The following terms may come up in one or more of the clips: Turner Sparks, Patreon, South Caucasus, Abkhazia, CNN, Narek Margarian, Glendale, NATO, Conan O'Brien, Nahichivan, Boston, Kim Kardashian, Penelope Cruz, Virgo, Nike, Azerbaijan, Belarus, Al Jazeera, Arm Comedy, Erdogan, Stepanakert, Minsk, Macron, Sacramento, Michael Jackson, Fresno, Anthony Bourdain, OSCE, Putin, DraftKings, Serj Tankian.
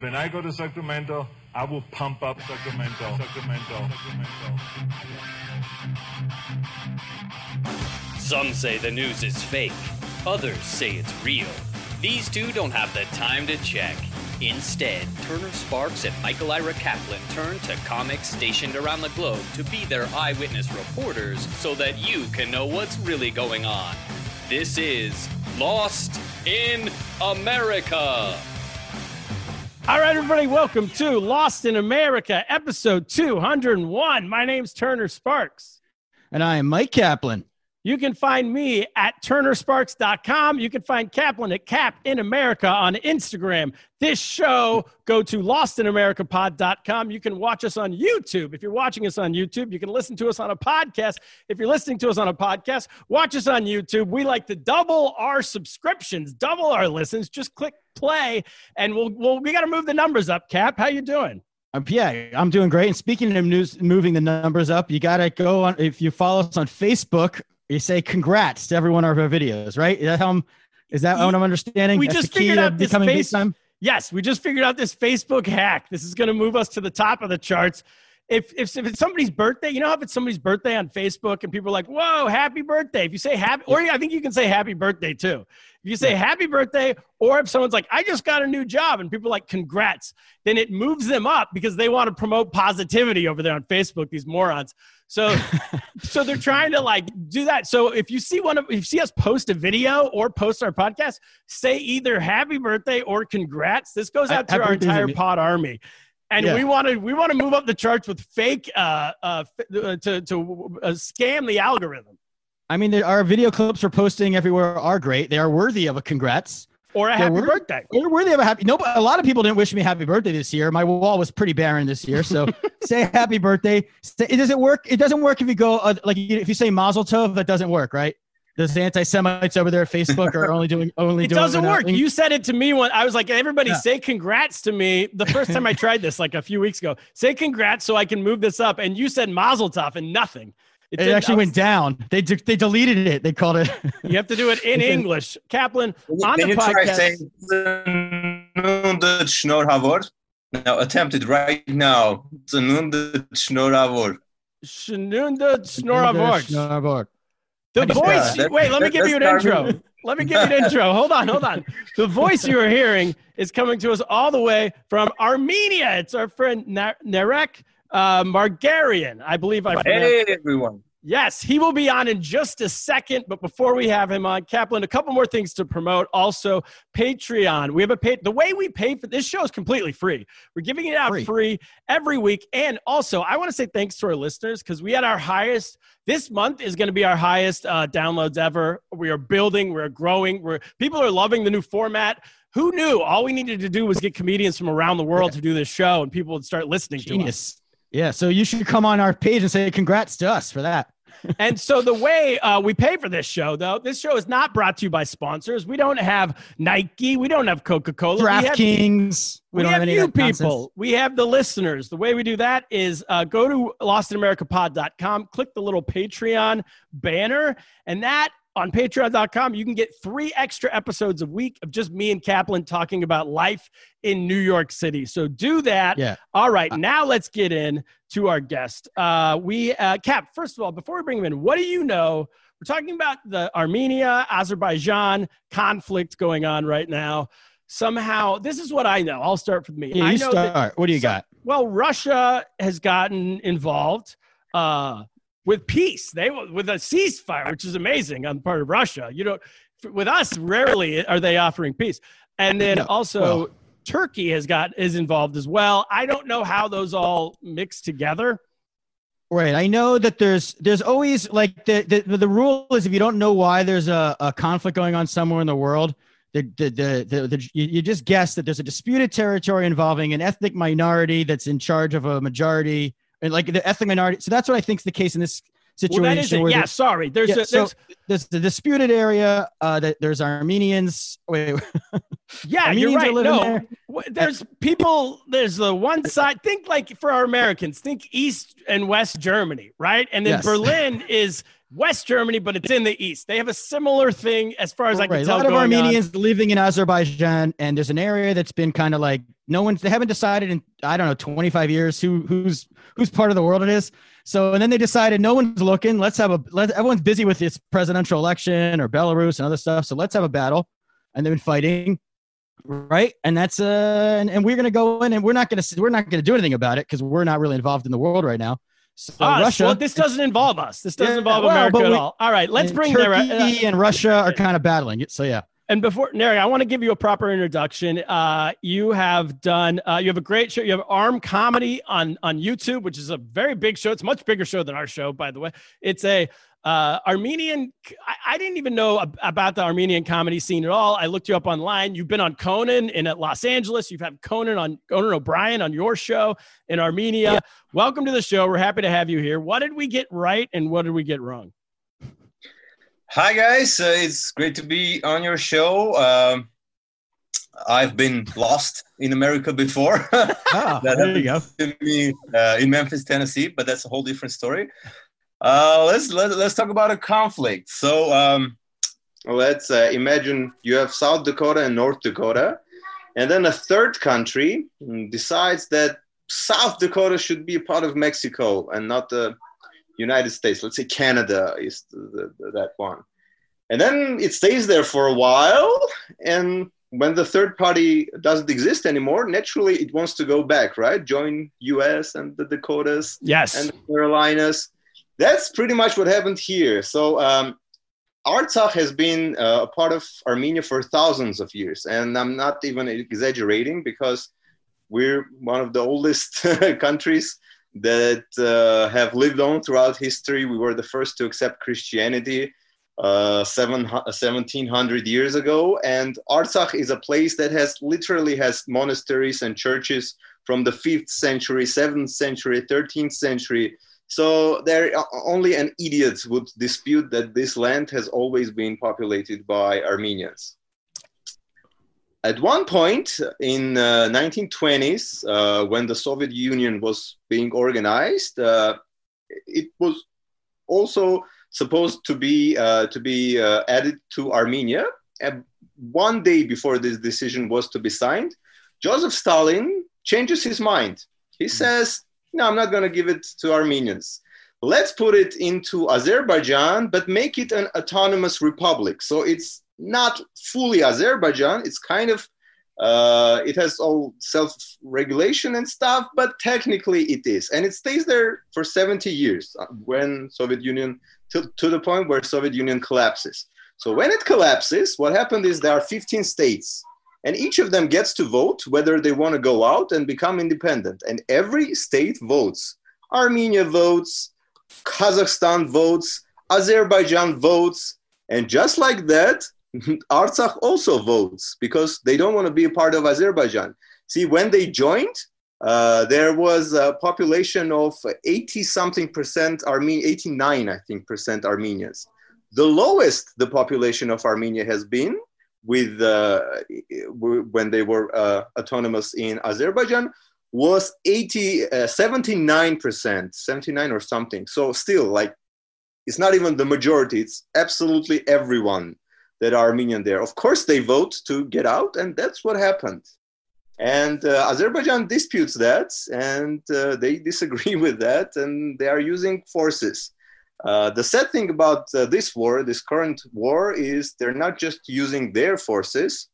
When I go to Sacramento, I will pump up Sacramento. Some say the news is fake. Others say it's real. These two don't have the time to check. Instead, Turner Sparks and Michael Ira Kaplan turn to comics stationed around the globe to be their eyewitness reporters so that you can know what's really going on. This is Lost in America. All right, everybody, welcome to Lost in America, episode 201. My name's Turner Sparks. And I am Mike Kaplan. You can find me at turnersparks.com. You can find Kaplan at Cap in America on Instagram. This show, go to lostinamericapod.com. You can watch us on YouTube. If you're watching us on YouTube, you can listen to us on a podcast. If you're listening to us on a podcast, watch us on YouTube. We like to double our subscriptions, double our listens. Just click play, and we got to move the numbers up. Cap, how you doing? Yeah, I'm doing great. And speaking of news, moving the numbers up, you got to go on. If you follow us on Facebook, you say congrats to every one of our videos, right? Is that what I'm understanding? We just figured out this FaceTime. Yes, we just figured out this Facebook hack. This is going to move us to the top of the charts. If it's somebody's birthday, you know, if it's somebody's birthday on Facebook and people are like, whoa, happy birthday. If you say happy, or I think you can say happy birthday too. If you say happy birthday, or if someone's like, I just got a new job, and people are like, congrats, then it moves them up because they want to promote positivity over there on Facebook, these morons. So they're trying to like do that. So if you see us post a video or post our podcast, say either happy birthday or congrats. This goes out to our entire pod army. And we want to move up the charts with fake to scam the algorithm. I mean, our video clips we're posting everywhere are great. They are worthy of a congrats or a happy birthday. They're worthy of a happy. No, but a lot of people didn't wish me happy birthday this year. My wall was pretty barren this year. So say happy birthday. It doesn't work. It doesn't work if you go if you say mazel tov. That doesn't work, right? Those anti-Semites over there at Facebook are only doing. It doesn't work. You said it to me when I was like, everybody say congrats to me. The first time I tried this, like a few weeks ago, say congrats so I can move this up. And you said mazel tov and nothing. It actually went down. They deleted it. They called it. You have to do it in English. Kaplan, on the podcast. Now attempt it right now. The voice, wait, let me give you an intro. Let me give you an intro. Hold on. The voice you are hearing is coming to us all the way from Armenia. It's our friend Narek Margarian, I believe. Hey, everyone. Yes, he will be on in just a second. But before we have him on, Kaplan, a couple more things to promote. Also, Patreon. We have the way we pay for this show is completely free. We're giving it out free every week. And also, I want to say thanks to our listeners because we had our highest. This month is going to be our highest downloads ever. We are building. We're growing. People are loving the new format. Who knew? All we needed to do was get comedians from around the world to do this show, and people would start listening to us. Yeah, so you should come on our page and say congrats to us for that. And so the way we pay for this show, though, this show is not brought to you by sponsors. We don't have Nike. We don't have Coca-Cola. DraftKings. We don't have any of that nonsense. We have the listeners. The way we do that is go to lostinamericapod.com, click the little Patreon banner, and that on patreon.com, you can get 3 extra episodes a week of just me and Kaplan talking about life in New York City. So do that. Yeah. All right. Now let's get in to our guest. Cap, first of all, before we bring him in, what do you know? We're talking about the Armenia-Azerbaijan conflict going on right now. somehow, this is what I know. I'll start with me. Yeah, you start. What do you got? Well, Russia has gotten involved with peace. They with a ceasefire, which is amazing on the part of Russia. You know, with us, rarely are they offering peace. And then also Turkey is involved as well. I don't know how those all mix together. Right. I know that there's always like the rule is if you don't know why there's a conflict going on somewhere in the world, you just guess that there's a disputed territory involving an ethnic minority that's in charge of a majority and like the ethnic minority. So that's what I think is the case in this situation. Well, that is it. Yeah. Sorry. There's the disputed area that there's Armenians. Wait. Yeah, Armenians you're right. No, there. There's people. There's the one side. Think like for our Americans. Think East and West Germany, right? And then Berlin is West Germany, but it's in the East. They have a similar thing as far as I can tell. A lot of Armenians living in Azerbaijan, and there's an area that's been kind of like they haven't decided in 25 years who's part of the world it is. So and then they decided no one's looking. Everyone's busy with this presidential election or Belarus and other stuff. So let's have a battle, and they've been fighting. Right. And that's and we're going to go in and we're not going to do anything about it because we're not really involved in the world right now. So Russia. Well, this doesn't involve us. This doesn't involve America at all. All right. Let's bring Turkey and Russia are kind of battling it. So, yeah. And before Narek, I want to give you a proper introduction. You have a great show. You have Arm Comedy on YouTube, which is a very big show. It's a much bigger show than our show, by the way. It's a Armenian. I didn't even know about the Armenian comedy scene at all. I looked you up online. You've been on Conan in Los Angeles. You've had Conan O'Brien on your show in Armenia. Yeah. Welcome to the show. We're happy to have you here. What did we get right and what did we get wrong? Hi, guys. It's great to be on your show. I've been lost in America before. There you go. In Memphis, Tennessee, but that's a whole different story. Let's talk about a conflict. So let's imagine you have South Dakota and North Dakota, and then a third country decides that South Dakota should be a part of Mexico and not the United States. Let's say Canada is that one. And then it stays there for a while. And when the third party doesn't exist anymore, naturally it wants to go back, right? Join US and the Dakotas and the Carolinas. That's pretty much what happened here. So Artsakh has been a part of Armenia for thousands of years. And I'm not even exaggerating because we're one of the oldest countries that have lived on throughout history. We were the first to accept Christianity 1700 years ago. And Artsakh is a place that has monasteries and churches from the 5th century, 7th century, 13th century. So there only an idiot would dispute that this land has always been populated by Armenians. At one point in 1920s, when the Soviet Union was being organized, it was also supposed to be added to Armenia. And one day before this decision was to be signed, Joseph Stalin changes his mind. He says, "No, I'm not going to give it to Armenians. Let's put it into Azerbaijan, but make it an autonomous republic." So it's not fully Azerbaijan. It's kind of, it has all self-regulation and stuff, but technically it is. And it stays there for 70 years when Soviet Union, to the point where Soviet Union collapses. So when it collapses, what happened is there are 15 states and each of them gets to vote whether they want to go out and become independent. And every state votes. Armenia votes, Kazakhstan votes, Azerbaijan votes. And just like that, Artsakh also votes because they don't want to be a part of Azerbaijan. See, when they joined, there was a population of 89% Armenians. The lowest the population of Armenia has been with when they were autonomous in Azerbaijan was 79% or something. So still like, it's not even the majority. It's absolutely everyone that are Armenian there. Of course, they vote to get out, and that's what happened. And Azerbaijan disputes that, and they disagree with that, and they are using forces. The sad thing about this current war, is they're not just using their forces.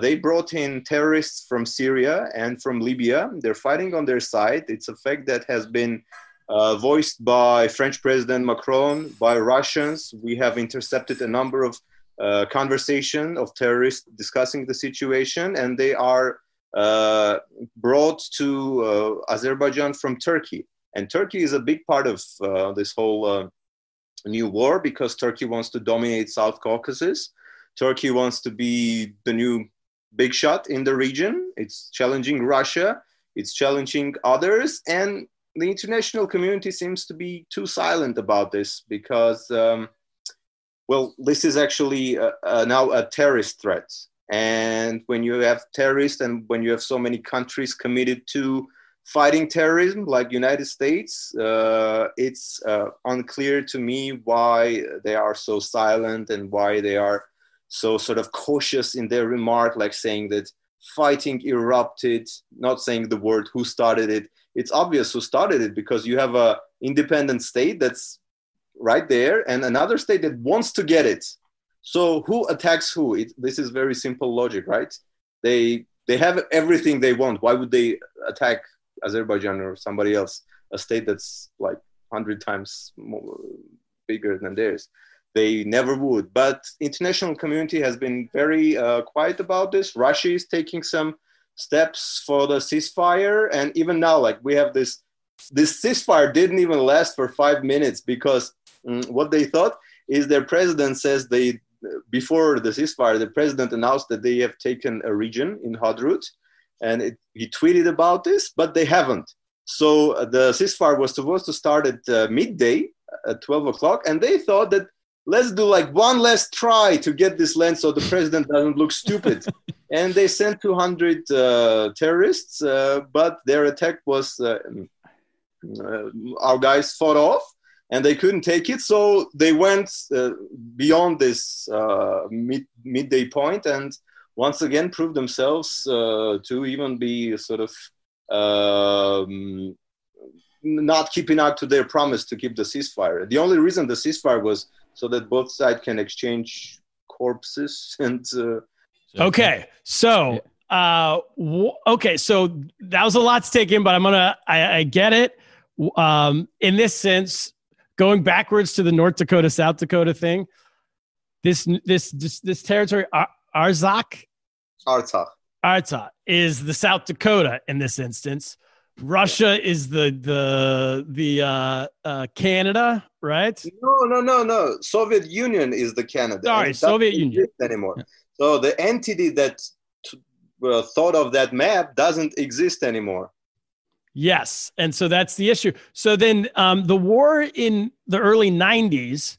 They brought in terrorists from Syria and from Libya. They're fighting on their side. It's a fact that has been voiced by French President Macron, by Russians. We have intercepted a number of conversations of terrorists discussing the situation, and they are brought to Azerbaijan from Turkey. And Turkey is a big part of this whole new war, because Turkey wants to dominate South Caucasus. Turkey wants to be the new big shot in the region. It's challenging Russia, it's challenging others, and the international community seems to be too silent about this because, well, this is actually now a terrorist threat. And when you have terrorists and when you have so many countries committed to fighting terrorism like United States, it's unclear to me why they are so silent and why they are so sort of cautious in their remark, like saying that fighting erupted, not saying the word who started it. It's obvious who started it, because you have a independent state that's right there and another state that wants to get it. So who attacks who? This is very simple logic, right? They have everything they want. Why would they attack Azerbaijan or somebody else, a state that's like 100 times more, bigger than theirs? They never would. But international community has been very quiet about this. Russia is taking some steps for the ceasefire. And even now, like we have this ceasefire didn't even last for 5 minutes, because what they thought is their president says before the ceasefire, the president announced that they have taken a region in Hadrut. And he tweeted about this, but they haven't. So the ceasefire was supposed to start at midday at 12 o'clock. And they thought that let's do like one last try to get this land so the president doesn't look stupid. And they sent 200 terrorists, but their attack was, our guys fought off and they couldn't take it. So they went beyond this midday point and once again proved themselves to even be sort of not keeping up to their promise to keep the ceasefire. The only reason the ceasefire was so that both sides can exchange corpses and... okay, so... okay, so that was a lot to take in, but I get it. In this sense, going backwards to the North Dakota, South Dakota thing, this territory, Artsakh is the South Dakota in this instance. Russia is the Canada, right? No. Soviet Union is the Canada. Sorry, Soviet Union anymore. So the entity that thought of that map doesn't exist anymore. Yes, and so that's the issue. So then the war in the early 90s.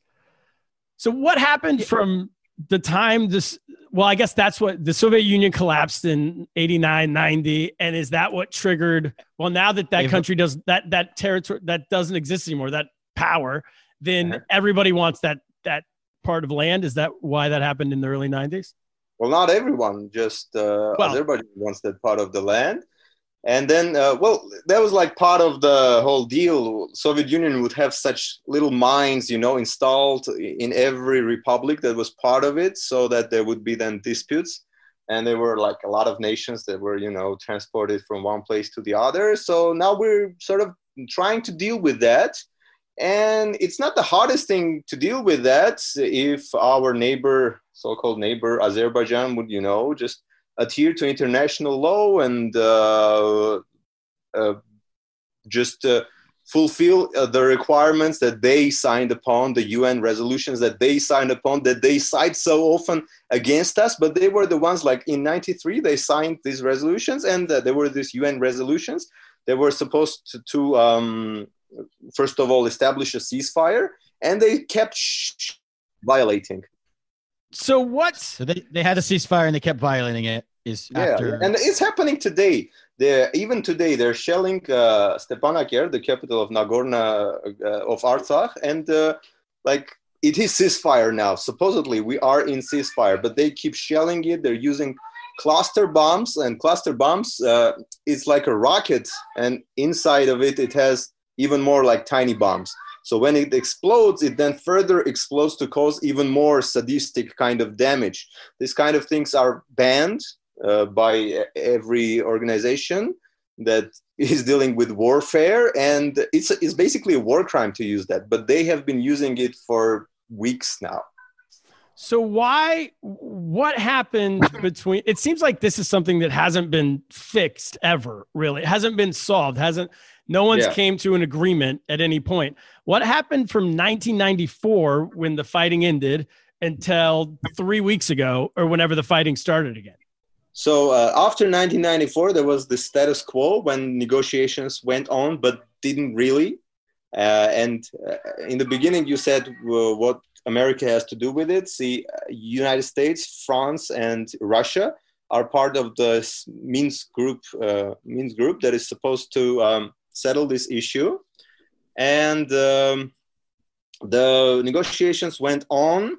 So what happened from the time this? Well, I guess that's what the Soviet Union collapsed in 89, 90. And is that what triggered? Well, now that country does that territory that doesn't exist anymore, that power, then everybody wants that part of land. Is that why that happened in the early 90s? Well, not everyone, just Azerbaijan wants that part of the land. And then, that was like part of the whole deal. Soviet Union would have such little mines, installed in every republic that was part of it, so that there would be then disputes. And there were like a lot of nations that were, transported from one place to the other. So now we're sort of trying to deal with that. And it's not the hardest thing to deal with that if our neighbor, so-called neighbor Azerbaijan would, just adhere to international law and just fulfill the requirements that they signed upon, the UN resolutions that they signed upon, that they cite so often against us. But they were the ones, like in 93, they signed these resolutions, and there were these UN resolutions. They were supposed to first of all, establish a ceasefire, and they kept violating. So what? So they had a ceasefire and they kept violating it. And it's happening today. Even today, they're shelling Stepanakert, the capital of of Artsakh, and it is ceasefire now. Supposedly, we are in ceasefire, but they keep shelling it. They're using cluster bombs, and cluster bombs is like a rocket, and inside of it, it has even more like tiny bombs. So when it explodes, it then further explodes to cause even more sadistic kind of damage. These kind of things are banned by every organization that is dealing with warfare, and it's basically a war crime to use that, but they have been using it for weeks now. So what happened between, it seems like this is something that hasn't been fixed ever, really. It hasn't been solved, no one's came to an agreement at any point. What happened from 1994 when the fighting ended until 3 weeks ago or whenever the fighting started again? So after 1994, there was the status quo when negotiations went on, but didn't really. And in the beginning, you said what America has to do with it. See, United States, France, and Russia are part of the Minsk group that is supposed to settle this issue. And the negotiations went on,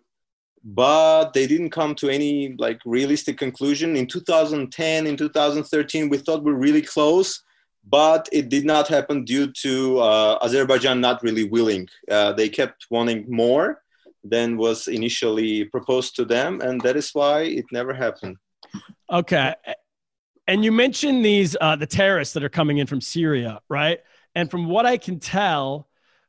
but they didn't come to any like realistic conclusion. In 2010, in 2013, we thought we were really close, but it did not happen due to Azerbaijan not really willing. They kept wanting more than was initially proposed to them, and that is why it never happened. Okay. And you mentioned these the terrorists that are coming in from Syria, right? And from what I can tell,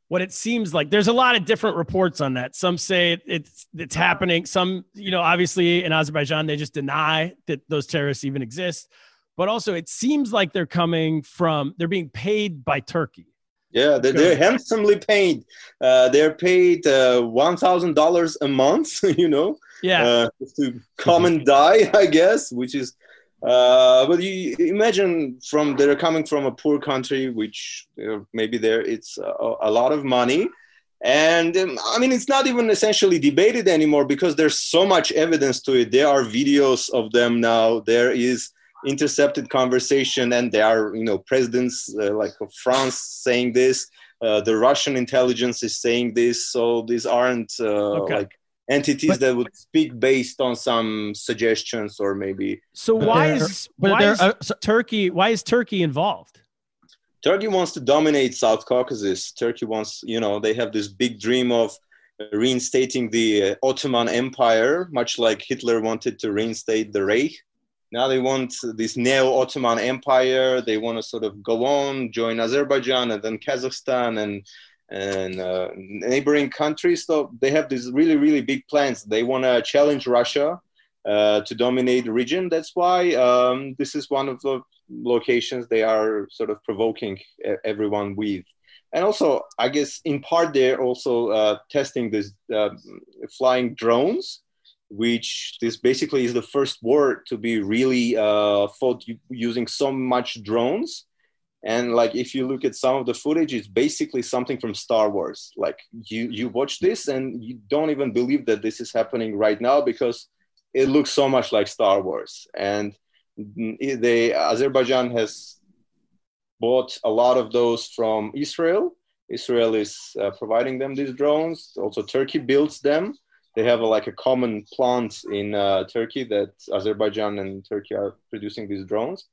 what it seems like, there's a lot of different reports on that. Some say it's happening. Some, you know, obviously in Azerbaijan, they just deny that those terrorists even exist. But also it seems like they're coming from, they're being paid by Turkey. Yeah, they're handsomely paid. They're paid $1,000 a month, you know, to come and die, I guess, which is, but you imagine they're coming from a poor country, which maybe it's a lot of money. And I mean, it's not even essentially debated anymore because there's so much evidence to it. There are videos of them now. There is intercepted conversation, and there are, you know, presidents like of France saying this, the Russian intelligence is saying this, so these aren't like entities that would speak based on some suggestions or maybe. So why is Turkey involved? Turkey wants to dominate South Caucasus. Turkey wants, you know, they have this big dream of reinstating the Ottoman Empire, much like Hitler wanted to reinstate the Reich. Now they want this neo-Ottoman empire. They want to sort of go on, join Azerbaijan and then Kazakhstan and neighboring countries. So they have these really, really big plans. They want to challenge Russia to dominate the region. That's why this is one of the locations they are sort of provoking everyone with. And also, I guess, in part, they're also testing these flying drones, which this basically is the first war to be really fought using so much drones. And like, if you look at some of the footage, it's basically something from Star Wars. Like you watch this and you don't even believe that this is happening right now because it looks so much like Star Wars. And Azerbaijan has bought a lot of those from Israel. Israel is providing them these drones. Also Turkey builds them. They have a common plant in Turkey that Azerbaijan and Turkey are producing these drones.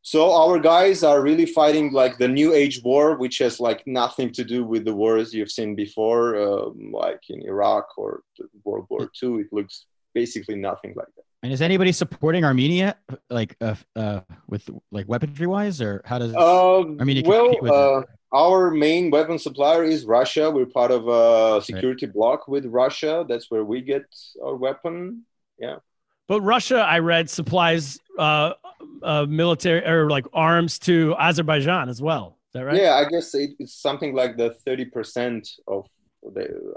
So our guys are really fighting like the new age war, which has like nothing to do with the wars you've seen before, like in Iraq or World War II. It looks basically nothing like that. And is anybody supporting Armenia with like weaponry wise, or how does Armenia compete with it? Our main weapon supplier is Russia. We're part of a security bloc with Russia. That's where we get our weapon. Yeah. But Russia, I read, supplies military or like arms to Azerbaijan as well. Is that right? Yeah, I guess it's something like the 30% of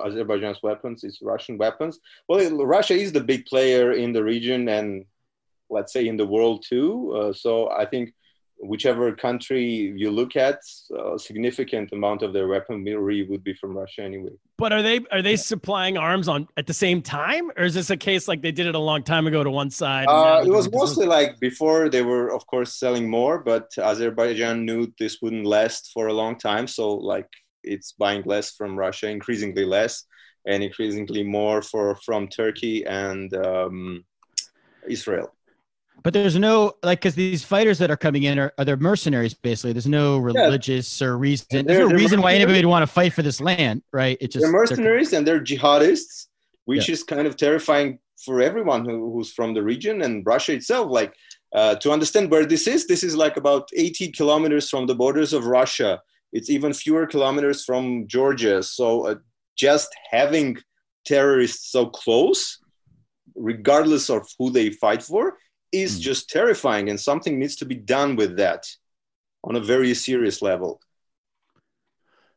Azerbaijan's weapons is Russian weapons. Well, Russia is the big player in the region and let's say in the world too. So I think whichever country you look at, a significant amount of their weaponry would be from Russia anyway. But are they supplying arms at the same time? Or is this a case like they did it a long time ago to one side? It was mostly like before they were, of course, selling more, but Azerbaijan knew this wouldn't last for a long time. So like it's buying less from Russia, increasingly less, and increasingly more from Turkey and Israel. But there's no, like, because these fighters that are coming in are they're mercenaries, basically. There's no religious or reason. There's no reason why anybody would want to fight for this land, right? It's just, they're mercenaries and they're jihadists, which is kind of terrifying for everyone who's from the region and Russia itself. Like, to understand where this is like about 80 kilometers from the borders of Russia. It's even fewer kilometers from Georgia. So just having terrorists so close, regardless of who they fight for, is just terrifying, and something needs to be done with that on a very serious level.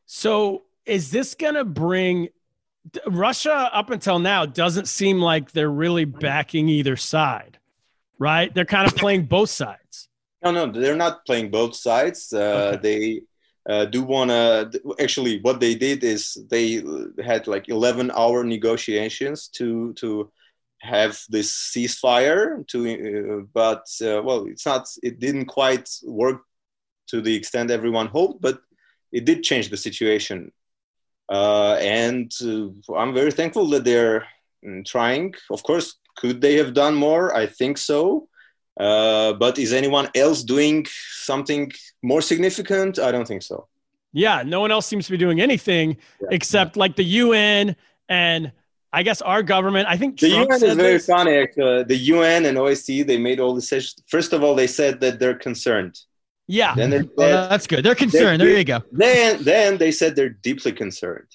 So is this going to bring Russia up until now doesn't seem like they're really backing either side, right? They're kind of playing both sides. No, they're not playing both sides. They do want to, actually what they did is they had like 11-hour negotiations to have this ceasefire but it didn't quite work to the extent everyone hoped, but it did change the situation. And I'm very thankful that they're trying. Of course, could they have done more? I think so. But is anyone else doing something more significant? I don't think so. Yeah, no one else seems to be doing anything except like the UN and I guess our government. I think the Trump UN is very funny. The UN and OSCE, they made all the decisions. First of all, they said that they're concerned. Yeah, then they said, that's good. They're concerned. There you go. Then they said they're deeply concerned.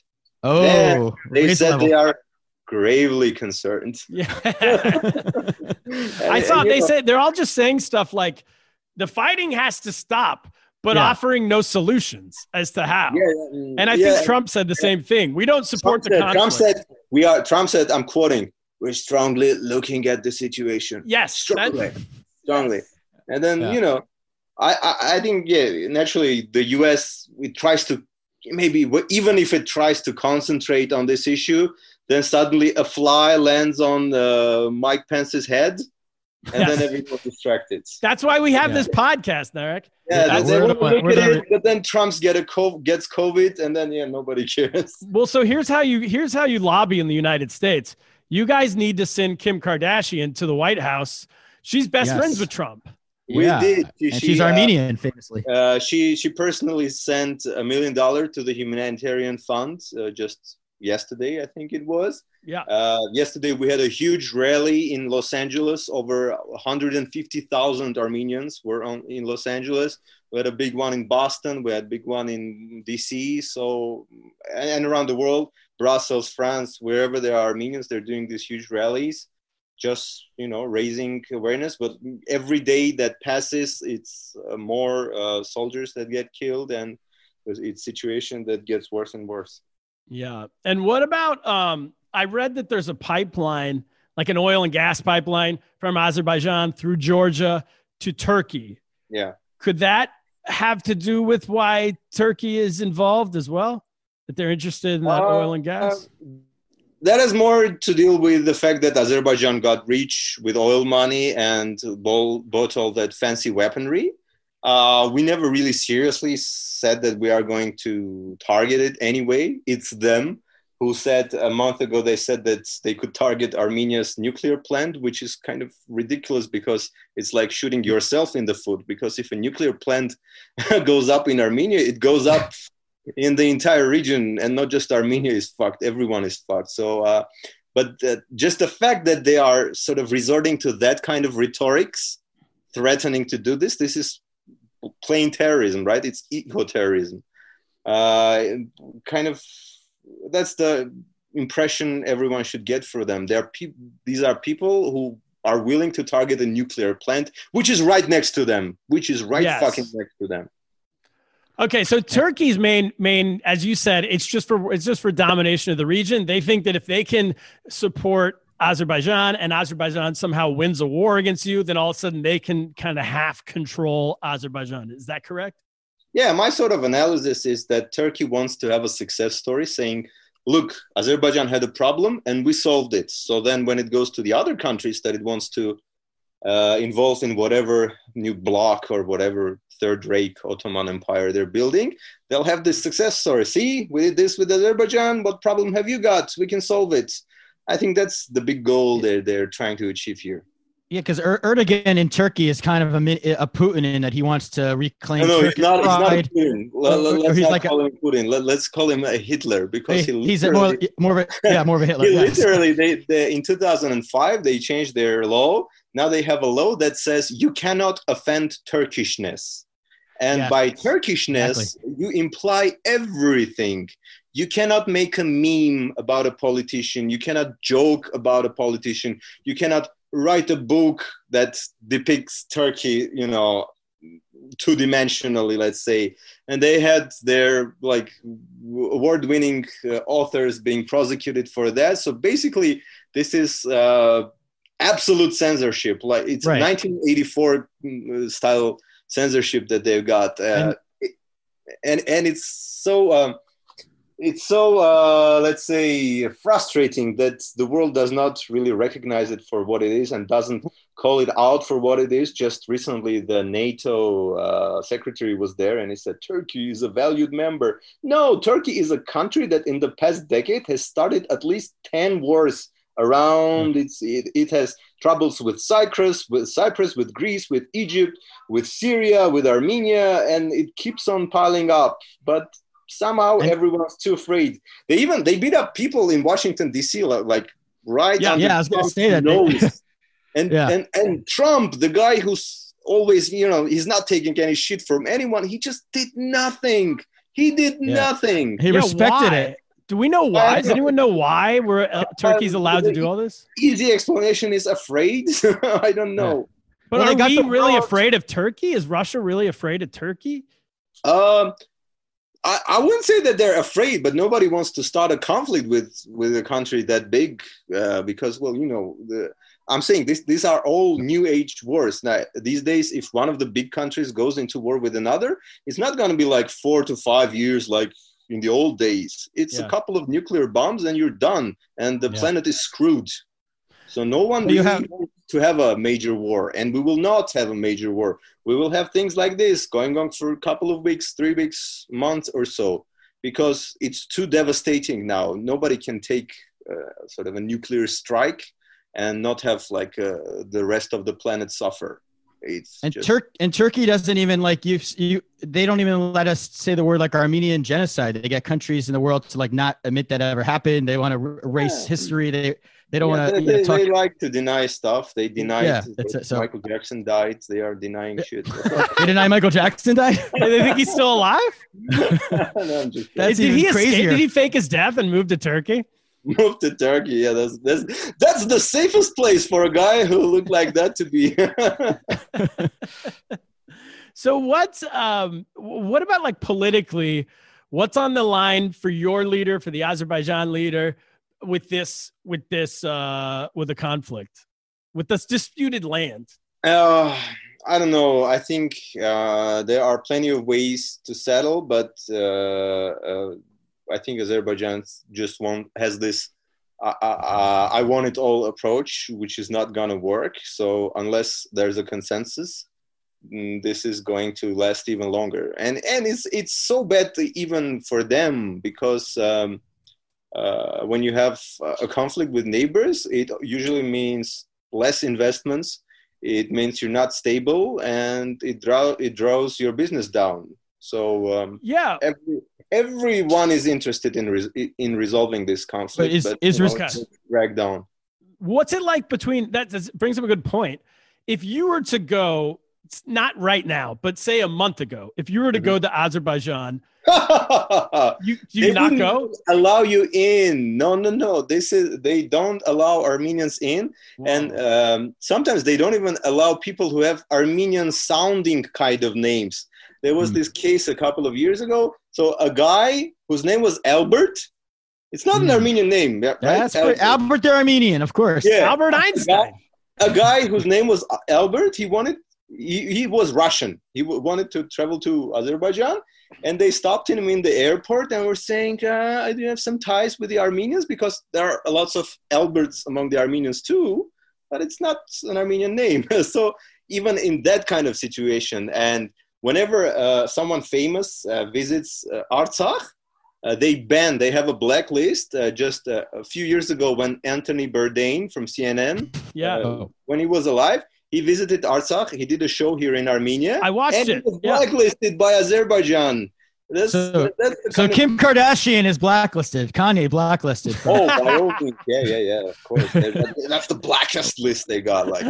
Oh, then they said level. They are gravely concerned. Yeah, I thought they said they're all just saying stuff like the fighting has to stop, but offering no solutions as to how. Yeah, and I think Trump said the same thing. We don't support the conflict. Trump said, I'm quoting, we're strongly looking at the situation. Yes. Strongly. And then, I think, naturally, the U.S., it tries to, maybe even if it tries to concentrate on this issue, then suddenly a fly lands on Mike Pence's head. And then everyone's distracted. That's why we have this podcast, Narek. Yeah, but then Trump's gets COVID, and then nobody cares. Well, so here's how you lobby in the United States. You guys need to send Kim Kardashian to the White House. She's best friends with Trump. We did. She's Armenian, famously. She personally sent $1 million to the humanitarian fund just yesterday, I think it was. Yeah. Yesterday we had a huge rally in Los Angeles. Over 150,000 Armenians were in Los Angeles. We had a big one in Boston. We had a big one in DC. So, and around the world, Brussels, France, wherever there are Armenians, they're doing these huge rallies, just, raising awareness. But every day that passes, it's more soldiers that get killed, and it's situation that gets worse and worse. Yeah. And what about, I read that there's a pipeline, like an oil and gas pipeline from Azerbaijan through Georgia to Turkey. Yeah. Could that have to do with why Turkey is involved as well? That they're interested in that oil and gas? That has more to deal with the fact that Azerbaijan got rich with oil money and bought all that fancy weaponry. We never really seriously said that we are going to target it anyway. It's them. Who said a month ago, they said that they could target Armenia's nuclear plant, which is kind of ridiculous because it's like shooting yourself in the foot. Because if a nuclear plant goes up in Armenia, it goes up in the entire region, and not just Armenia is fucked, everyone is fucked. So, but just the fact that they are sort of resorting to that kind of rhetorics, threatening to do this is plain terrorism, right? It's eco-terrorism. That's the impression everyone should get for them. These are people who are willing to target a nuclear plant, which is right next to them, fucking next to them. Okay, so Turkey's main, as you said, it's just for domination of the region. They think that if they can support Azerbaijan and Azerbaijan somehow wins a war against you, then all of a sudden they can kind of half control Azerbaijan. Is that correct? Yeah, my sort of analysis is that Turkey wants to have a success story saying, look, Azerbaijan had a problem and we solved it. So then when it goes to the other countries that it wants to involve in whatever new bloc or whatever Third Reich Ottoman Empire they're building, they'll have this success story. See, we did this with Azerbaijan. What problem have you got? We can solve it. I think that's the big goal they're trying to achieve here. Yeah, because Erdogan in Turkey is kind of a Putin in that he wants to reclaim. No, he's not. Pride. He's not Putin. Let's not call him Putin. Let's call him a Hitler, because he's more of a Hitler. Literally, they in 2005 they changed their law. Now they have a law that says you cannot offend Turkishness, and by Turkishness you imply everything. You cannot make a meme about a politician. You cannot joke about a politician. You cannot write a book that depicts Turkey, you know, two-dimensionally, let's say. And they had their like award-winning authors being prosecuted for that. So basically, this is absolute censorship. Like it's 1984 style censorship that they've got, and it's so. It's so, let's say, frustrating that the world does not really recognize it for what it is and doesn't call it out for what it is. Just recently, the NATO secretary was there and he said, Turkey is a valued member. No, Turkey is a country that in the past decade has started at least 10 wars around. It has troubles with Cyprus, with Greece, with Egypt, with Syria, with Armenia, and it keeps on piling up. But somehow everyone's too afraid. They beat up people in Washington D.C. I was going to say that. And Trump, the guy who's always, you know, he's not taking any shit from anyone. He just did nothing. He did nothing. He respected it. Do we know why? Does anyone know why Turkey's allowed to do all this? Easy explanation is afraid. I don't know. Yeah. But are we really afraid of Turkey? Is Russia really afraid of Turkey? I wouldn't say that they're afraid, but nobody wants to start a conflict with a country that big, because, well, you know, I'm saying these are all new age wars. Now, these days, if one of the big countries goes into war with another, it's not going to be like 4 to 5 years like in the old days. It's a couple of nuclear bombs and you're done, and the planet is screwed. So no one wants to have a major war, and we will not have a major war. We will have things like this going on for a couple of weeks, 3 weeks, months or so, because it's too devastating now. Nobody can take sort of a nuclear strike and not have like the rest of the planet suffer. Turkey doesn't even like they don't even let us say the word like Armenian genocide. They get countries in the world to like not admit that ever happened. They want to erase history. They don't want to. They like to deny stuff. They deny Michael Jackson died. They are denying shit. They deny Michael Jackson died. They think he's still alive. No, I'm just kidding. Did he fake his death and move to Turkey? Move to Turkey, yeah. That's the safest place for a guy who looked like that to be. So what about like politically? What's on the line for your leader, for the Azerbaijan leader, with the conflict, with this disputed land? I don't know. I think there are plenty of ways to settle, but. I think Azerbaijan has this I want it all approach, which is not going to work. So unless there's a consensus, this is going to last even longer. And it's so bad even for them, because when you have a conflict with neighbors, it usually means less investments. It means you're not stable, and it draws your business down. So everyone is interested in resolving this conflict, but dragged down. What's it like between that brings up a good point. If you were to go, not right now, but say a month ago, if you were to go to Azerbaijan, you not go? Allow you in? No. They don't allow Armenians in, and sometimes they don't even allow people who have Armenian-sounding kind of names. There was this case a couple of years ago. So a guy whose name was Albert. It's not an Armenian name, right? That's Albert the Armenian, of course. Yeah. Albert Einstein. A guy whose name was Albert. He was Russian. He wanted to travel to Azerbaijan, and they stopped him in the airport and were saying, I do have some ties with the Armenians, because there are lots of Alberts among the Armenians too, but it's not an Armenian name. So even in that kind of situation, and whenever someone famous visits Artsakh, They have a blacklist just a few years ago when Anthony Bourdain from CNN, when he was alive, he visited Artsakh. He did a show here in Armenia. I watched it. He was blacklisted by Azerbaijan. So Kim Kardashian is blacklisted. Kanye blacklisted. Oh, by all means. Yeah, of course. That's the blackest list they got. Like,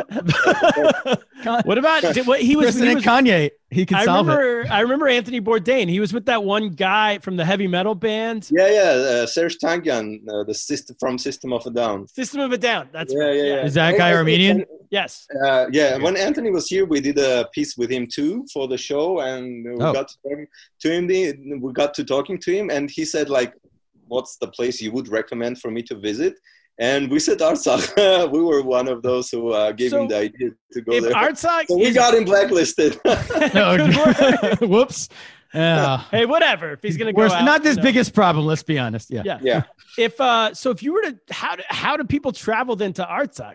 what about he was Kanye? He could solve it. I remember Anthony Bourdain. He was with that one guy from the heavy metal band. Serj Tankian, the sister from System of a Down. That's right. Yeah. Is that guy Armenian? Yes. When Anthony was here, we did a piece with him too for the show, and we got to talking to him. We got to talking to him, and he said, like, "What's the place you would recommend for me to visit?" And we said Artsakh. We were one of those who gave him the idea to go there. Artsakh, so we got him blacklisted. Whoops. Hey, whatever. If he's gonna go, not his biggest problem. Let's be honest. Yeah. If you were to, how do people travel then to Artsakh?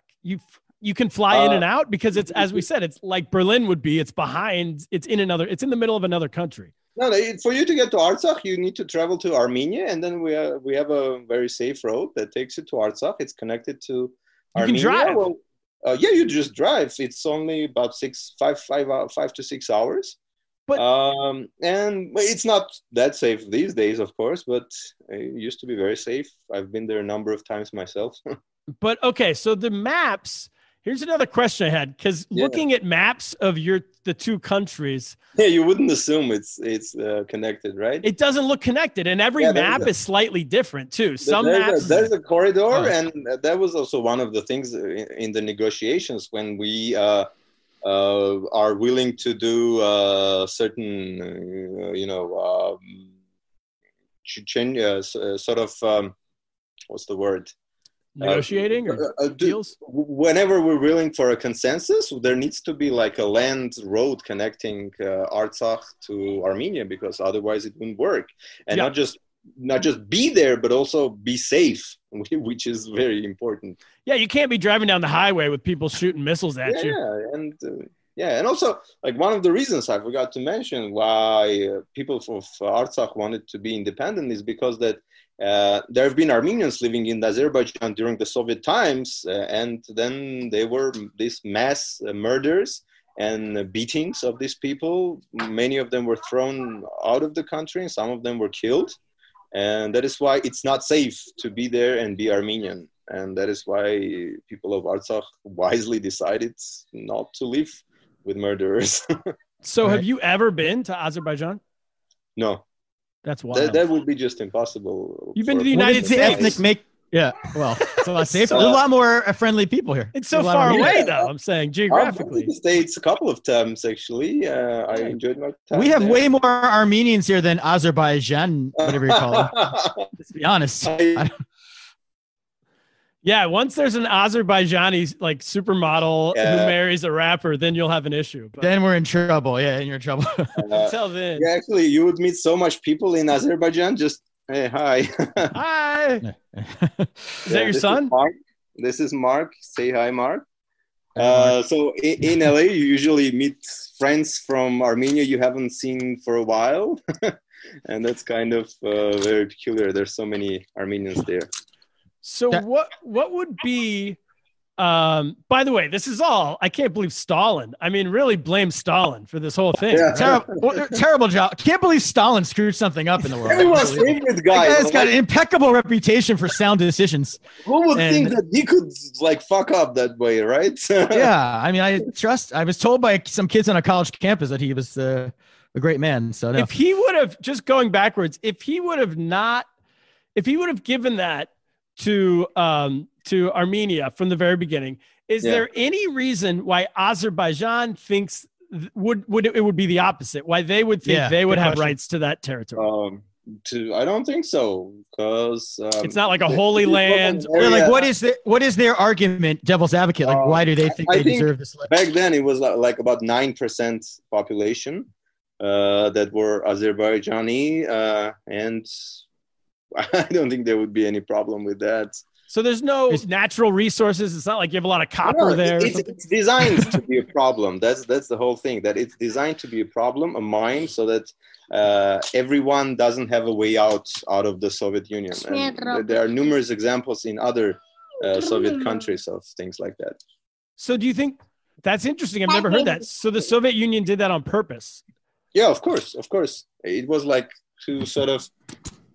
You can fly in and out because it's, as we said, it's like Berlin would be. It's behind. It's in the middle of another country. No, for you to get to Artsakh, you need to travel to Armenia, and then we have a very safe road that takes you to Artsakh. It's connected to Armenia. You can drive. Well, you just drive. It's only about 5 to 6 hours. But and it's not that safe these days, of course, but it used to be very safe. I've been there a number of times myself. But okay, so the maps. Here's another question I had, because looking at maps of the two countries, you wouldn't assume it's connected, right? It doesn't look connected, and every map is slightly different too. There's a corridor, and that was also one of the things in the negotiations when we are willing to do certain, change, sort of, what's the word? Negotiating or deals? Whenever we're willing for a consensus, there needs to be like a land road connecting Artsakh to Armenia, because otherwise it wouldn't work. And not just be there, but also be safe, which is very important. Yeah, you can't be driving down the highway with people shooting missiles at you. And also, like, one of the reasons I forgot to mention why people from Artsakh wanted to be independent is because that there have been Armenians living in Azerbaijan during the Soviet times, and then there were these mass murders and beatings of these people. Many of them were thrown out of the country, and some of them were killed. And that is why it's not safe to be there and be Armenian. And that is why people of Artsakh wisely decided not to live with murderers. So have you ever been to Azerbaijan? No. That's wild. That would be just impossible. You've been to the United States. It's a lot safer. There's a lot more friendly people here. It's so far away, though. I'm saying geographically. I've been to the States a couple of times, actually. I enjoyed my time. We have way more Armenians here than Azerbaijan, whatever you call it. Let's be honest. Once there's an Azerbaijani like supermodel who marries a rapper, then you'll have an issue. But then we're in trouble. Yeah, and you're in trouble. Until then. Yeah, actually, you would meet so much people in Azerbaijan. Just, hey, hi. Hi. Is that your son? This is Mark. Say hi, Mark. So in LA, you usually meet friends from Armenia you haven't seen for a while. And that's kind of very peculiar. There's so many Armenians there. So what would be, by the way, this is all, I can't believe Stalin. I mean, really blame Stalin for this whole thing. Yeah. Terrible job. Can't believe Stalin screwed something up in the world. Everyone's favorite guy. That guy's got an impeccable reputation for sound decisions. Who would think that he could like fuck up that way, right? Yeah. I mean, I was told by some kids on a college campus that he was a great man. So no. If he would have, just going backwards, if he would have given that to Armenia from the very beginning, is there any reason why Azerbaijan thinks it would be the opposite? Why they would think they would have rights to that territory? I don't think so, because it's not like a holy land. Like, what is their argument? Devil's advocate. Like, why do they think they deserve this land? Back then, it was like about 9% population that were Azerbaijani, and I don't think there would be any problem with that. So there's natural resources. It's not like you have a lot of copper there. It's designed to be a problem. That's the whole thing, that it's designed to be a problem, a mine, so that everyone doesn't have a way out of the Soviet Union. And there are numerous examples in other Soviet countries of things like that. So do you think that's interesting? I've never heard that. So the Soviet Union did that on purpose. Yeah, of course. It was like to sort of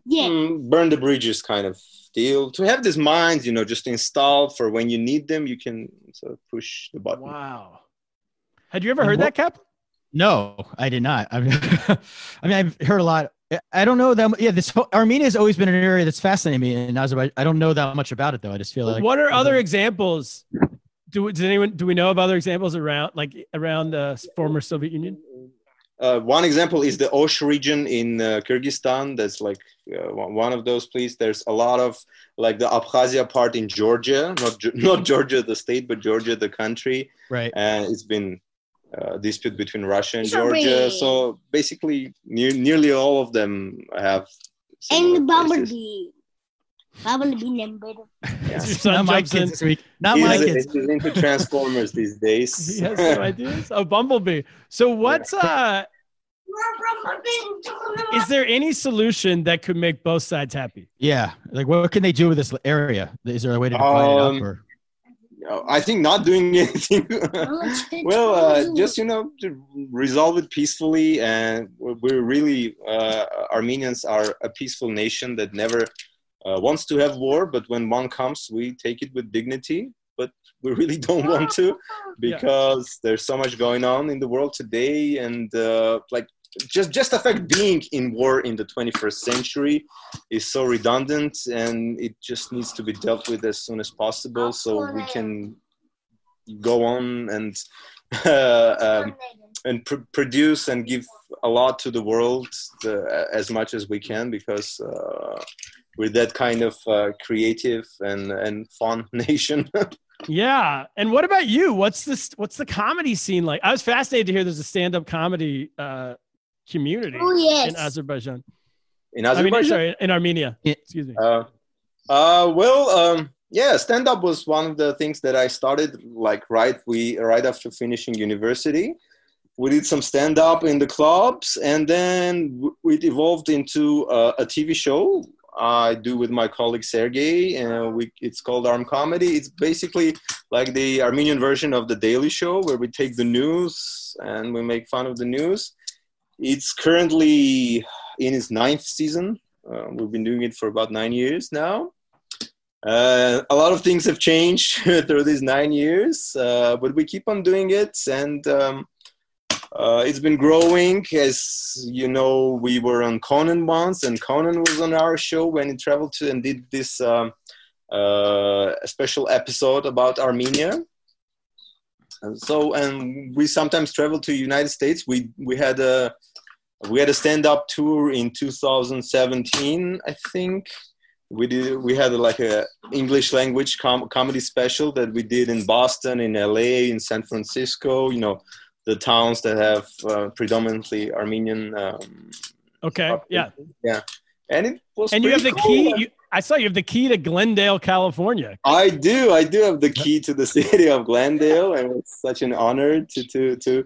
burn the bridges kind of deal, to have these mines, just installed for when you need them, you can sort of push the button. Wow. Had you ever heard that, Cap? No, I did not. I mean, I've heard a lot. I don't know that. Yeah, Armenia has always been an area that's fascinating me in Azerbaijan. I don't know that much about it though. I just feel like. What are other examples? Do we know of other examples around the former Soviet Union? One example is the Osh region in Kyrgyzstan. That's like one of those places. There's a lot of like the Abkhazia part in Georgia, not Georgia the state, but Georgia the country. Right. And it's been a dispute between Russia and Georgia. So basically, nearly all of them have. And Bumblebee. Bumblebee number. Yeah. Not my kids this week. Not my kids. He's into Transformers these days. He has no ideas. Oh, Bumblebee. So what's is there any solution that could make both sides happy? Yeah. Like what can they do with this area? Is there a way to divide it up? Or? I think not doing anything. Well, just, to resolve it peacefully. And we're really, Armenians are a peaceful nation that never wants to have war, but when one comes, we take it with dignity. But we really don't want to, because there's so much going on in the world today, and just the fact being in war in the 21st century is so redundant, and it just needs to be dealt with as soon as possible, so we can go on and produce and give a lot to the world as much as we can, because. We're that kind of creative and fun nation. Yeah. And what about you? What's the comedy scene like? I was fascinated to hear there's a stand-up comedy community in Azerbaijan. In Armenia. Excuse me. Stand-up was one of the things that I started right after finishing university. We did some stand-up in the clubs, and then it evolved into a TV show I do with my colleague Sergey, and it's called Arm Comedy. It's basically like the Armenian version of The Daily Show, where we take the news and we make fun of the news. It's currently in its 9th season. We've been doing it for about 9 years now. A lot of things have changed through these 9 years, but we keep on doing it, and it's been growing. As you know, we were on Conan once, and Conan was on our show when he traveled to and did this special episode about Armenia. And we sometimes travel to the United States. We had a stand-up tour in 2017, I think. We had like a English language comedy special that we did in Boston, in LA, in San Francisco, the towns that have predominantly Armenian. And it was. And you have the key. I saw you have the key to Glendale, California. I do have the key to the city of Glendale, and it's such an honor to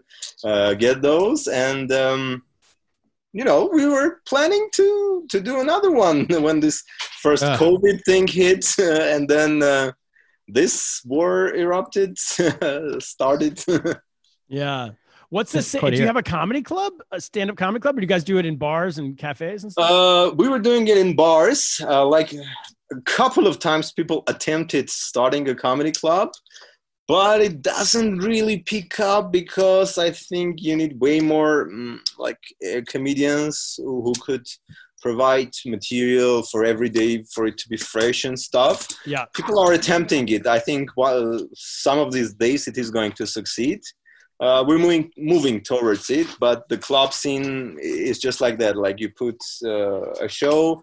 get those. And we were planning to do another one when this first COVID thing hit, and then this war erupted, started. Yeah. What's the same? Do you have a comedy club, a stand-up comedy club, or do you guys do it in bars and cafes and stuff? We were doing it in bars. Like a couple of times people attempted starting a comedy club, but it doesn't really pick up, because I think you need way more comedians who could provide material for every day for it to be fresh and stuff. Yeah. People are attempting it. I think while some of these days it is going to succeed. We're moving towards it, but the club scene is just like that. Like you put a show,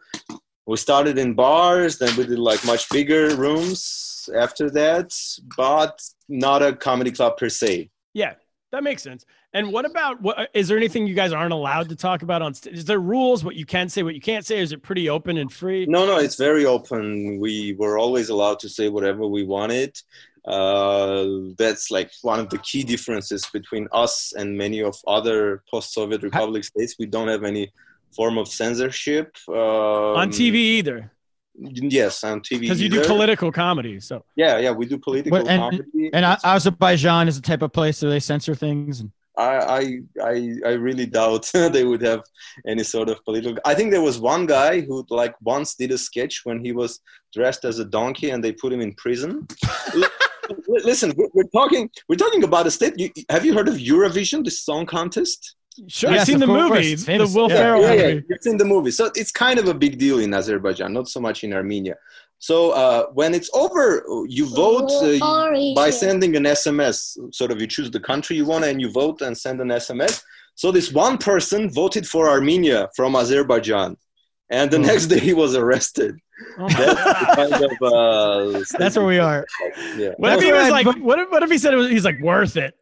we started in bars, then we did like much bigger rooms after that, but not a comedy club per se. Yeah, that makes sense. And what about, is there anything you guys aren't allowed to talk about on stage? Is there rules, what you can say, what you can't say? Is it pretty open and free? No, it's very open. We were always allowed to say whatever we wanted. That's like one of the key differences between us and many of other post-Soviet Republic states. We don't have any form of censorship. On TV either. Yes, on TV. Because you do political comedy, so. Yeah, we do political comedy. And Azerbaijan is the type of place where they censor things. I really doubt they would have any sort of political. I think there was one guy who like once did a sketch when he was dressed as a donkey and they put him in prison. Listen, we're talking about a state. Have you heard of Eurovision, the song contest? Sure, yes, I've seen the movie, the Will Ferrell movie. It's in the movie. So it's kind of a big deal in Azerbaijan, not so much in Armenia. So when it's over, you vote by sending an SMS. Sort of you choose the country you want and you vote and send an SMS. So this one person voted for Armenia from Azerbaijan. And the next day he was arrested. Oh, that's where we are. Yeah. What if he was like, what if he said he's like, worth it?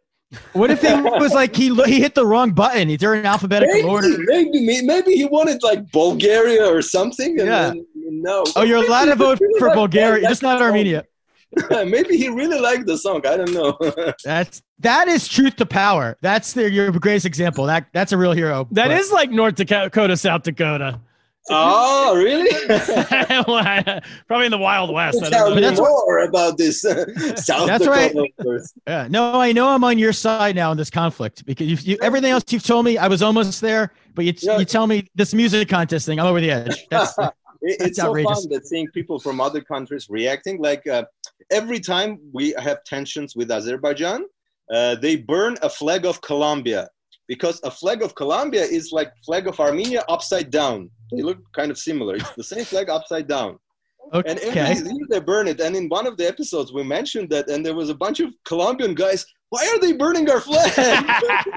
What if it was like he hit the wrong button? He turned in alphabetical order. Maybe he wanted like Bulgaria or something. And then, no. Oh, you're allowed to vote really for Bulgaria, just not Armenia. Maybe he really liked the song. I don't know. That is truth to power. That's your greatest example. That's a real hero. That is like North Dakota, South Dakota. Oh, really? Probably in the Wild West. Tell me more about this South Dakota. Right. Yeah, no, I know I'm on your side now in this conflict because you, everything else you've told me, I was almost there, but you tell me this music contest thing, I'm over the edge. It's so fun that seeing people from other countries reacting. Like every time we have tensions with Azerbaijan, they burn a flag of Colombia. Because a flag of Colombia is like flag of Armenia upside down. They look kind of similar. It's the same flag upside down. Okay. And every year they burn it. And in one of the episodes, we mentioned that, and there was a bunch of Colombian guys. Why are they burning our flag?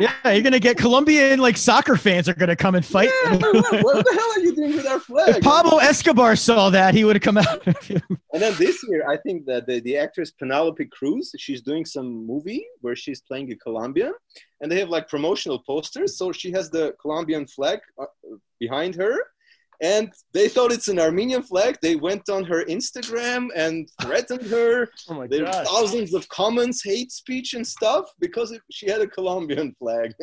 You're going to get Colombian like soccer fans are going to come and fight. Yeah, what the hell are you doing with our flag? If Pablo Escobar saw that, he would have come out. And then this year, I think that the actress Penelope Cruz, she's doing some movie where she's playing in Colombia. And they have like promotional posters. So she has the Colombian flag behind her. And they thought it's an Armenian flag. They went on her Instagram and threatened her. Oh my there were thousands of comments, hate speech and stuff because she had a Colombian flag.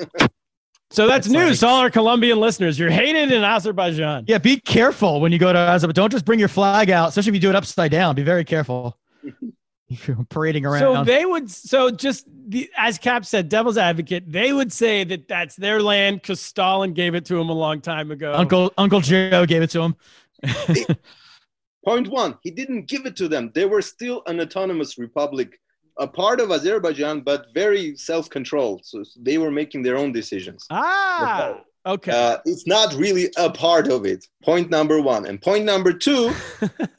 So that's news. All our Colombian listeners, you're hated in Azerbaijan. Yeah, be careful when you go to Azerbaijan. Don't just bring your flag out, especially if you do it upside down. Be very careful. You're parading around. As Cap said, devil's advocate, they would say that that's their land because Stalin gave it to him a long time ago. Uncle Joe gave it to him. Point one, he didn't give it to them. They were still an autonomous republic, a part of Azerbaijan, but very self-controlled. So they were making their own decisions. Ah, okay. It's not really a part of it. Point number one. And point number two,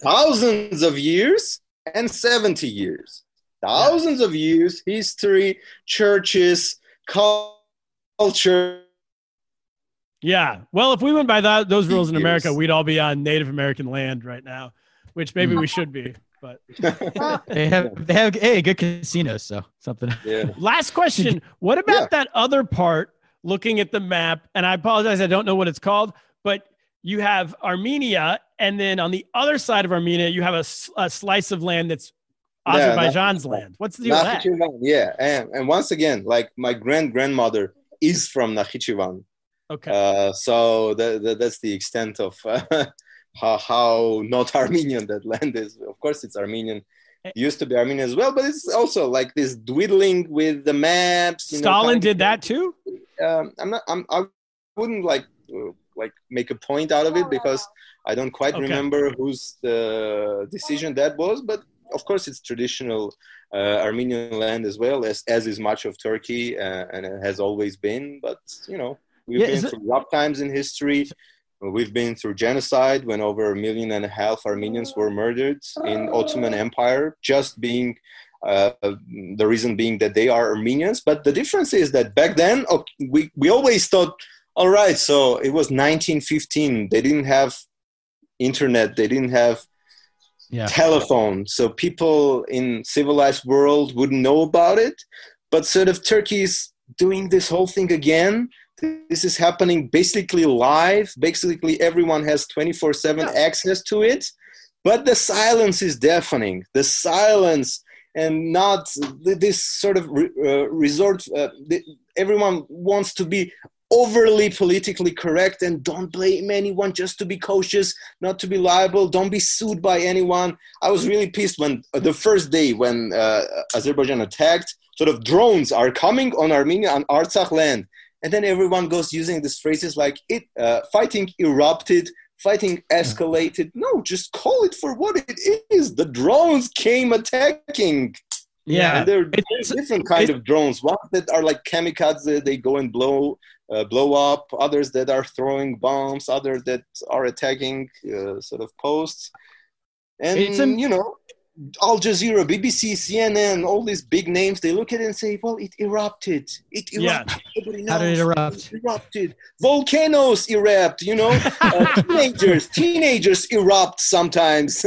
thousands of years and 70 years. Thousands of years, history, churches, culture. Yeah. Well, if we went by those rules in America, we'd all be on Native American land right now, which maybe we should be. But they have good casinos, so something. Yeah. Last question. What about that other part looking at the map? And I apologize, I don't know what it's called, but you have Armenia. And then on the other side of Armenia, you have a slice of land that's Azerbaijan's land. What's the deal with that? Yeah, and once again, like my grandmother is from Nahichivan. Okay. So that's the extent of how not Armenian that land is. Of course, it's Armenian. It used to be Armenian as well, but it's also like this dwiddling with the maps. Stalin did that too. I wouldn't like make a point out of it because I don't quite remember whose decision that was, but. Of course, it's traditional Armenian land as well, as is much of Turkey, and it has always been. But, we've been through rough times in history. We've been through genocide when over 1.5 million Armenians were murdered in Ottoman Empire, just being the reason being that they are Armenians. But the difference is that back then, we always thought, all right, so it was 1915. They didn't have internet. They didn't have telephone. So people in civilized world wouldn't know about it, but sort of Turkey's doing this whole thing again. This is happening basically live. Basically, everyone has 24/7 access to it. But the silence is deafening. The silence and not this sort of resort. Everyone wants to be overly politically correct and don't blame anyone, just to be cautious, not to be liable, don't be sued by anyone. I was really pissed when the first day when Azerbaijan attacked, sort of drones are coming on Armenia and Artsakh land. And then everyone goes using these phrases like fighting erupted, fighting escalated. No, just call it for what it is. The drones came attacking. Yeah, and there are different kind of drones. Ones that are like kamikaze, they go and blow up. Others that are throwing bombs. Others that are attacking sort of posts. And you know, Al Jazeera, BBC, CNN, all these big names. They look at it and say, "Well, it erupted. It erupted. Yeah. How did it erupt? It erupted. Volcanoes erupt. You know, teenagers erupt sometimes."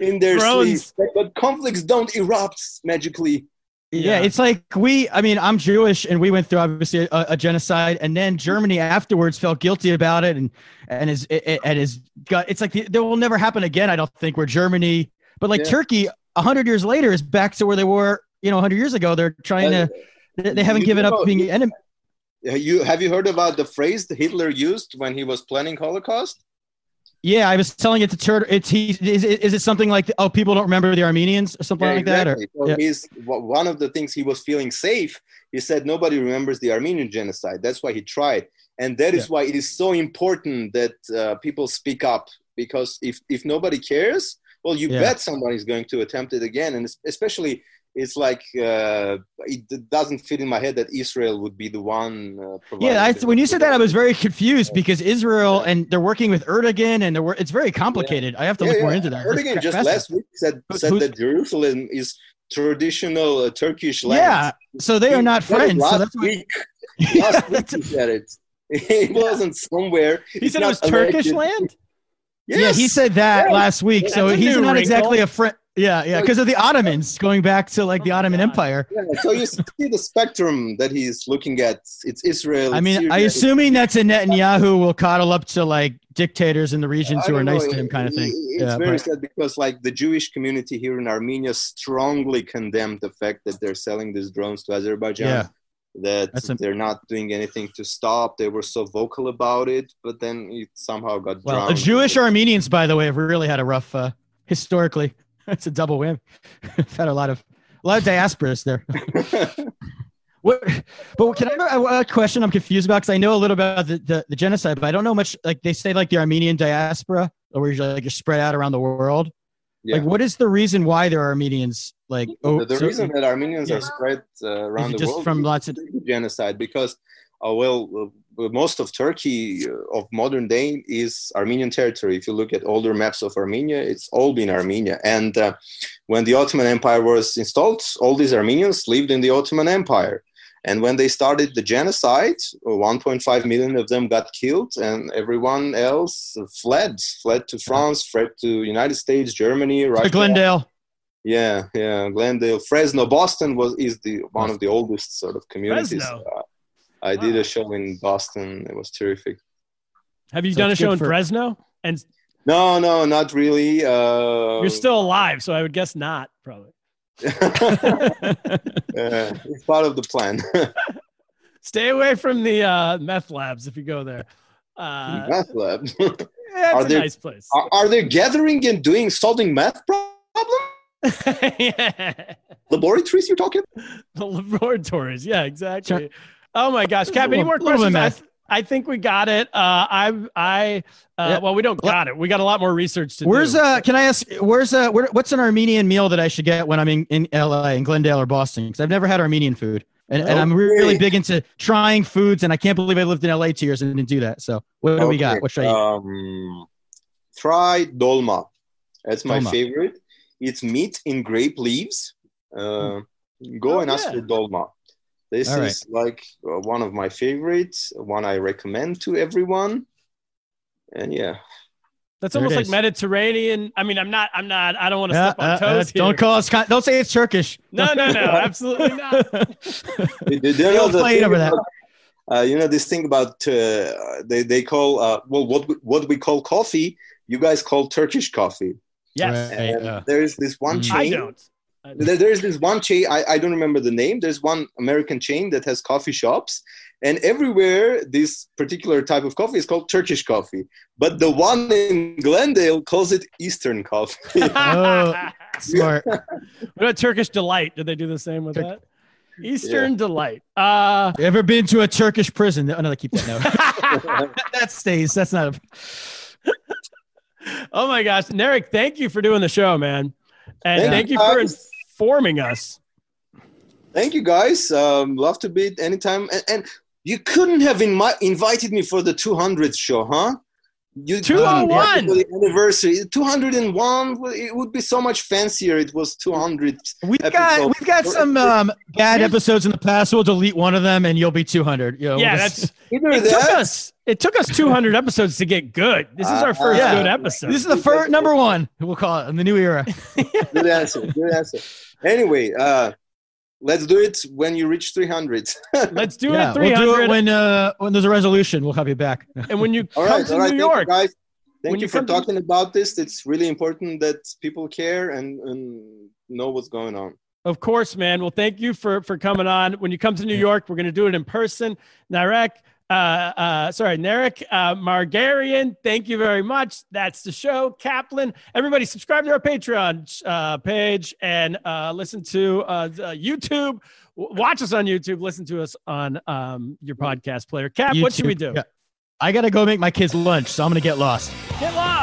in their Thrones. Sleep, but conflicts don't erupt magically. Yeah, it's like I mean, I'm Jewish, and we went through obviously a genocide, and then Germany afterwards felt guilty about it, and it's like that will never happen again. I don't think where Germany, but like Turkey, 100 years later is back to where they were, you know, 100 years ago. They're trying they haven't given up being enemy. Have you heard about the phrase that Hitler used when he was planning Holocaust? Yeah, I was telling it to Turner. Is it something like, oh, people don't remember the Armenians or something like that? Or, one of the things he was feeling safe, he said, nobody remembers the Armenian genocide. That's why he tried. And that is why it is so important that people speak up. Because if nobody cares, well, you bet somebody's going to attempt it again. And especially, it's like it doesn't fit in my head that Israel would be the one. When you said that, I was very confused because Israel and they're working with Erdogan and it's very complicated. I have to look more into that. Erdogan just last week said that Jerusalem is traditional Turkish land. Yeah, so they are not friends. Last week he said it. It wasn't somewhere. He said it was Turkish land? Yes. Yeah, he said that last week. So he's not exactly a friend. Yeah, because of the Ottomans, going back to like the Ottoman Empire. Yeah, so you see the spectrum that he's looking at. It's Israel. I mean, I'm assuming that's a Netanyahu will coddle up to like dictators in the regions who are nice to him kind of thing. It's very sad because like the Jewish community here in Armenia strongly condemned the fact that they're selling these drones to Azerbaijan. Yeah. That they're not doing anything to stop. They were so vocal about it, but then it somehow got drowned. Jewish Armenians, by the way, have really had a rough historically. It's a double whammy. I've had a lot of diasporas there. But can I have a question I'm confused about? Because I know a little about the genocide, but I don't know much. Like they say, like the Armenian diaspora, where you're spread out around the world. Yeah. Like, what is the reason why there are Armenians? Like, reason that Armenians are spread around the world from lots of genocide, because most of Turkey of modern day is Armenian territory. If you look at older maps of Armenia, it's all been Armenia. And when the Ottoman Empire was installed, all these Armenians lived in the Ottoman Empire. And when they started the genocide, 1.5 million of them got killed, and everyone else fled to France, fled to United States, Germany, Russia. Glendale. Yeah, Glendale. Fresno, Boston is one of the oldest sort of communities. I did a show in Boston. It was terrific. Have you done a show in Fresno? And no, not really. You're still alive, so I would guess not, probably. It's part of the plan. Stay away from the meth labs if you go there. Meth labs? That's a nice place. Are they gathering and solving meth problems? Laboratories you're talking about? The laboratories, yeah, exactly. Sure. Oh my gosh, Cap! Any more questions? I think we got it. Well, we don't got it. We got a lot more research to do. Can I ask? What's an Armenian meal that I should get when I'm in LA, in Glendale or Boston? Because I've never had Armenian food, and I'm really big into trying foods. And I can't believe I lived in LA 2 years and didn't do that. So what do we got? What should I eat? Try dolma. That's my favorite. It's meat in grape leaves. Go and ask for dolma. This is like one of my favorites, one I recommend to everyone. And yeah. That's almost like Mediterranean. I mean, I'm not. I don't want to step on toes here. Don't call us. Don't say it's Turkish. No, absolutely not. Don't play over that. You know this thing about they call what we call coffee. You guys call Turkish coffee. Yes. Right. There is this one chain. I don't. There is this one chain. I don't remember the name. There's one American chain that has coffee shops. And everywhere, this particular type of coffee is called Turkish coffee. But the one in Glendale calls it Eastern coffee. Oh, smart. What about Turkish Delight? Did they do the same with that? Eastern Delight. You ever been to a Turkish prison? Oh, no, they keep that note. That stays. That's not a... Oh, my gosh. Narek, thank you for doing the show, man. And thank you for informing us. Thank you, guys. Love to be anytime. And you couldn't have invited me for the 200th show, huh? 201 for the anniversary. 201. It would be so much fancier. It was 200. We've got some bad episodes in the past. We'll delete one of them, and you'll be 200. You know, yeah, it took us 200 episodes to get good. This is our first good episode. This is the first number one. We'll call it in the new era. Good answer. Good answer. Anyway. Let's do it when you reach 300. Let's do it at 300. We'll do it when there's a resolution. We'll have you back. And when you come to New York. Thank you for talking about this. It's really important that people care and know what's going on. Of course, man. Well, thank you for coming on. When you come to New York, we're going to do it in person. Narek Margarian, thank you very much. That's the show. Kaplan, everybody subscribe to our Patreon page and listen to YouTube. Watch us on YouTube. Listen to us on your podcast player. Cap, YouTube. What should we do? Yeah. I got to go make my kids lunch, so I'm going to get lost. Get lost.